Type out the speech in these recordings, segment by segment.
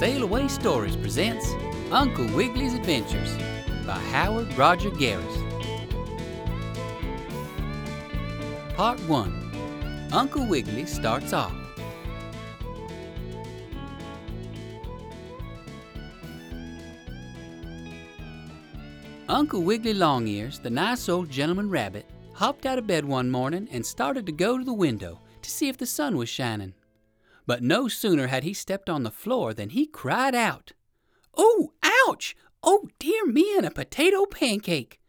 Sail Away Stories presents Uncle Wigglily's Adventures by Howard Roger Garis. Part 1. Uncle Wiggily starts off. Uncle Wiggily Longears, the nice old gentleman rabbit, hopped out of bed one morning and started to go to the window to see if the sun was shining. But no sooner had he stepped on the floor than he cried out, "Oh, ouch! Oh, dear me, and a potato pancake!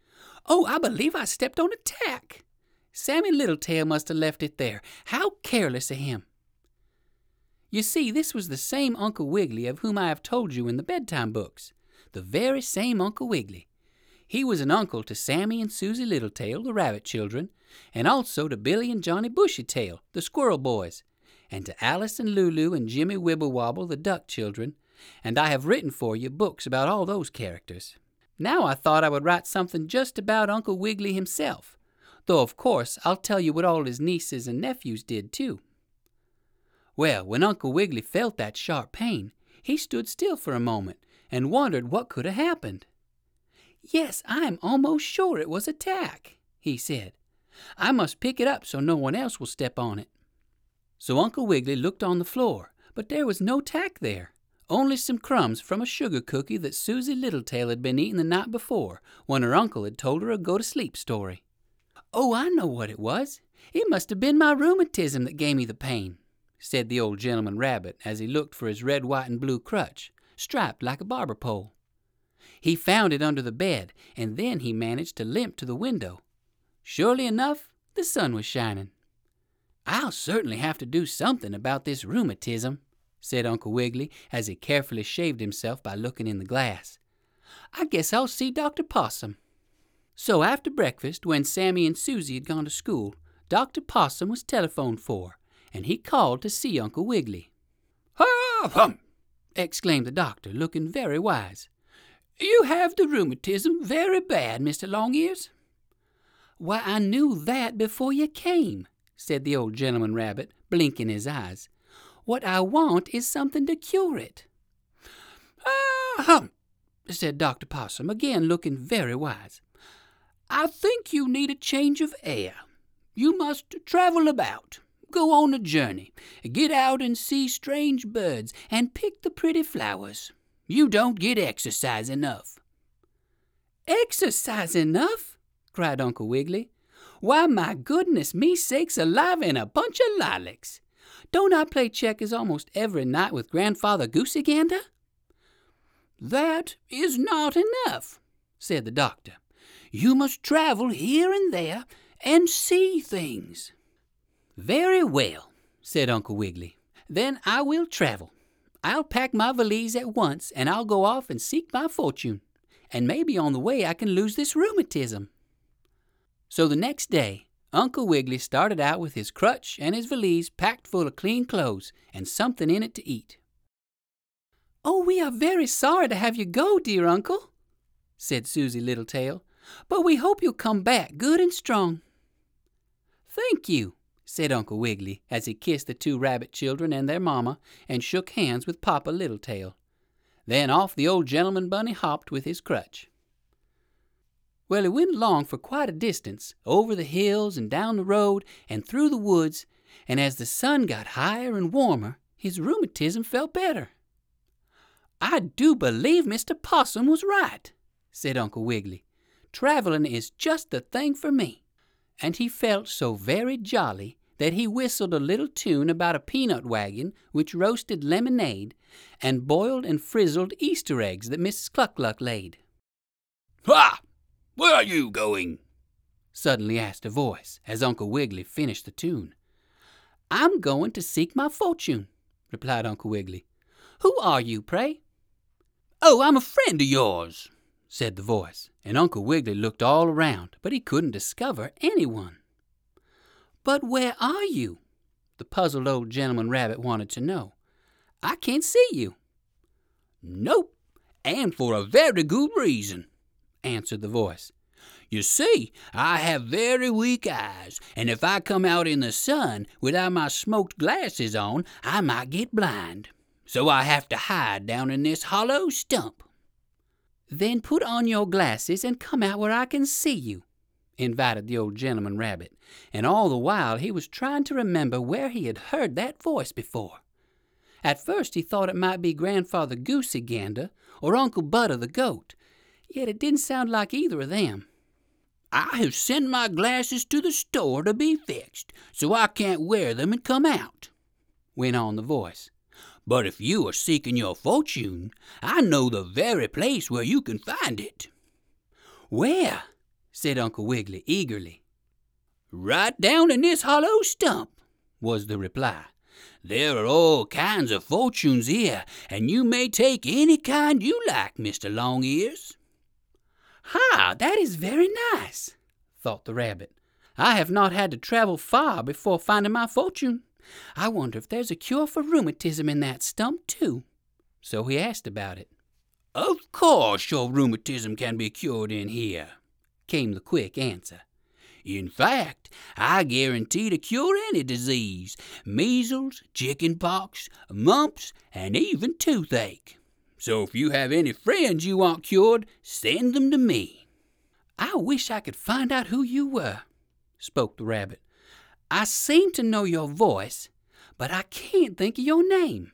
Oh, I believe I stepped on a tack! Sammy Littletail must have left it there. How careless of him!" You see, this was the same Uncle Wiggily of whom I have told you in the bedtime books. The very same Uncle Wiggily. He was an uncle to Sammy and Susie Littletail, the rabbit children, and also to Billy and Johnny Bushytail, the squirrel boys, and to Alice and Lulu and Jimmy Wibblewobble, the duck children, and I have written for you books about all those characters. Now I thought I would write something just about Uncle Wiggily himself, though of course I'll tell you what all his nieces and nephews did too. Well, when Uncle Wiggily felt that sharp pain, he stood still for a moment and wondered what could have happened. "Yes, I'm almost sure it was a tack," he said. "I must pick it up so no one else will step on it." So Uncle Wiggily looked on the floor, but there was no tack there, only some crumbs from a sugar cookie that Susie Littletail had been eating the night before when her uncle had told her a go-to-sleep story. "Oh, I know what it was. It must have been my rheumatism that gave me the pain," said the old gentleman rabbit as he looked for his red, white, and blue crutch, striped like a barber pole. He found it under the bed, and then he managed to limp to the window. Surely enough, the sun was shining. "I'll certainly have to do something about this rheumatism," said Uncle Wiggily as he carefully shaved himself by looking in the glass. "I guess I'll see Dr. Possum." So after breakfast, when Sammy and Susie had gone to school, Dr. Possum was telephoned for, and he called to see Uncle Wiggily. "Ha-hum!" exclaimed the doctor, looking very wise. "You have the rheumatism very bad, Mr. Longears." "Why, I knew that before you came," said the old gentleman rabbit, blinking his eyes. "What I want is something to cure it." "Ah-hum," said Dr. Possum, again looking very wise. "I think you need a change of air. You must travel about, go on a journey, get out and see strange birds, and pick the pretty flowers. You don't get exercise enough." "Exercise enough?" cried Uncle Wiggily. "Why, my goodness me sakes alive and a bunch of lilacs! Don't I play checkers almost every night with Grandfather Goosey Gander?" "That is not enough," said the doctor. "You must travel here and there and see things." "Very well," said Uncle Wiggily. "Then I will travel. I'll pack my valise at once and I'll go off and seek my fortune. And maybe on the way I can lose this rheumatism." So the next day, Uncle Wiggily started out with his crutch and his valise packed full of clean clothes and something in it to eat. "Oh, we are very sorry to have you go, dear Uncle," said Susie Littletail, "but we hope you'll come back good and strong." "Thank you," said Uncle Wiggily as he kissed the two rabbit children and their mamma and shook hands with Papa Littletail. Then off the old gentleman bunny hopped with his crutch. Well, he went along for quite a distance, over the hills and down the road and through the woods, and as the sun got higher and warmer, his rheumatism felt better. "I do believe Mr. Possum was right," said Uncle Wiggily. "Traveling is just the thing for me." And he felt so very jolly that he whistled a little tune about a peanut wagon which roasted lemonade and boiled and frizzled Easter eggs that Mrs. Cluck-Cluck laid. "Ha! Where are you going?" suddenly asked a voice, as Uncle Wiggily finished the tune. "I'm going to seek my fortune," replied Uncle Wiggily. "Who are you, pray?" "Oh, I'm a friend of yours," said the voice, and Uncle Wiggily looked all around, but he couldn't discover anyone. "But where are you?" the puzzled old gentleman rabbit wanted to know. "I can't see you." "Nope, and for a very good reason," answered the voice. "You see, I have very weak eyes, and if I come out in the sun without my smoked glasses on, I might get blind. so I have to hide down in this hollow stump." "Then put on your glasses and come out where I can see you," invited the old gentleman rabbit, and all the while he was trying to remember where he had heard that voice before. At first he thought it might be Grandfather Goosey Gander or Uncle Butter the goat, yet it didn't sound like either of them. "I have sent my glasses to the store to be fixed, so I can't wear them and come out," went on the voice. "But if you are seeking your fortune, I know the very place where you can find it." "Where?" said Uncle Wiggily eagerly. "Right down in this hollow stump," was the reply. "There are all kinds of fortunes here, and you may take any kind you like, Mr. Longears." "Ha! That is very nice," thought the rabbit. "I have not had to travel far before finding my fortune. I wonder if there's a cure for rheumatism in that stump, too." So he asked about it. "Of course your rheumatism can be cured in here," came the quick answer. "In fact, I guarantee to cure any disease, measles, chicken pox, mumps, and even toothache. So if you have any friends you want cured, send them to me." "I wish I could find out who you were," spoke the rabbit. "I seem to know your voice, but I can't think of your name."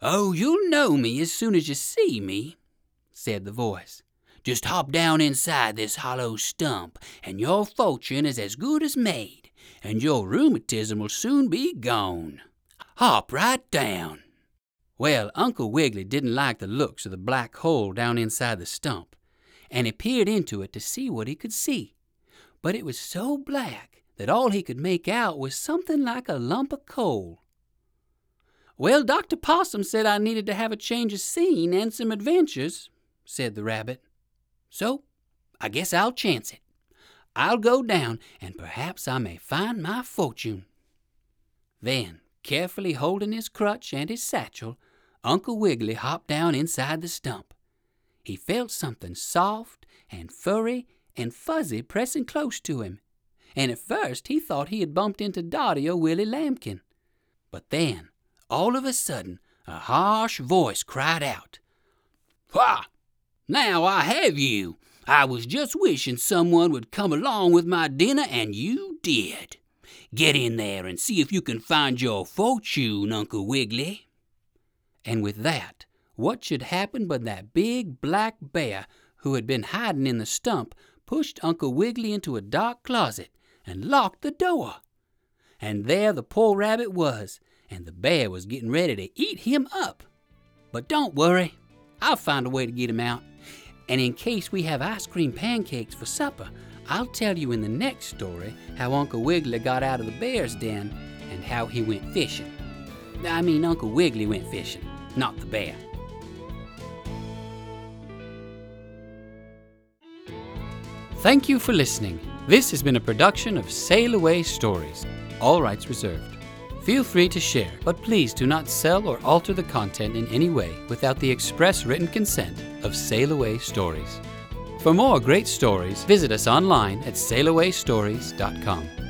"Oh, you'll know me as soon as you see me," said the voice. "Just hop down inside this hollow stump, and your fortune is as good as made, and your rheumatism will soon be gone. Hop right down." Well, Uncle Wiggily didn't like the looks of the black hole down inside the stump, and he peered into it to see what he could see. But it was so black that all he could make out was something like a lump of coal. "Well, Dr. Possum said I needed to have a change of scene and some adventures," said the rabbit. "So I guess I'll chance it. I'll go down, and perhaps I may find my fortune." Then, carefully holding his crutch and his satchel, Uncle Wiggily hopped down inside the stump. He felt something soft and furry and fuzzy pressing close to him, and at first he thought he had bumped into Dottie or Willie Lambkin. But then, all of a sudden, a harsh voice cried out, "Ha! Now I have you! I was just wishing someone would come along with my dinner, and you did. Get in there and see if you can find your fortune, Uncle Wiggily." And with that, what should happen but that big black bear, who had been hiding in the stump, pushed Uncle Wiggily into a dark closet and locked the door. And there the poor rabbit was, and the bear was getting ready to eat him up. But don't worry, I'll find a way to get him out. And in case we have ice cream pancakes for supper, I'll tell you in the next story how Uncle Wiggily got out of the bear's den and how he went fishing. I mean, Uncle Wiggily went fishing, not the bear. Thank you for listening. This has been a production of Sail Away Stories. All rights reserved. Feel free to share, but please do not sell or alter the content in any way without the express written consent of Sail Away Stories. For more great stories, visit us online at sailawaystories.com.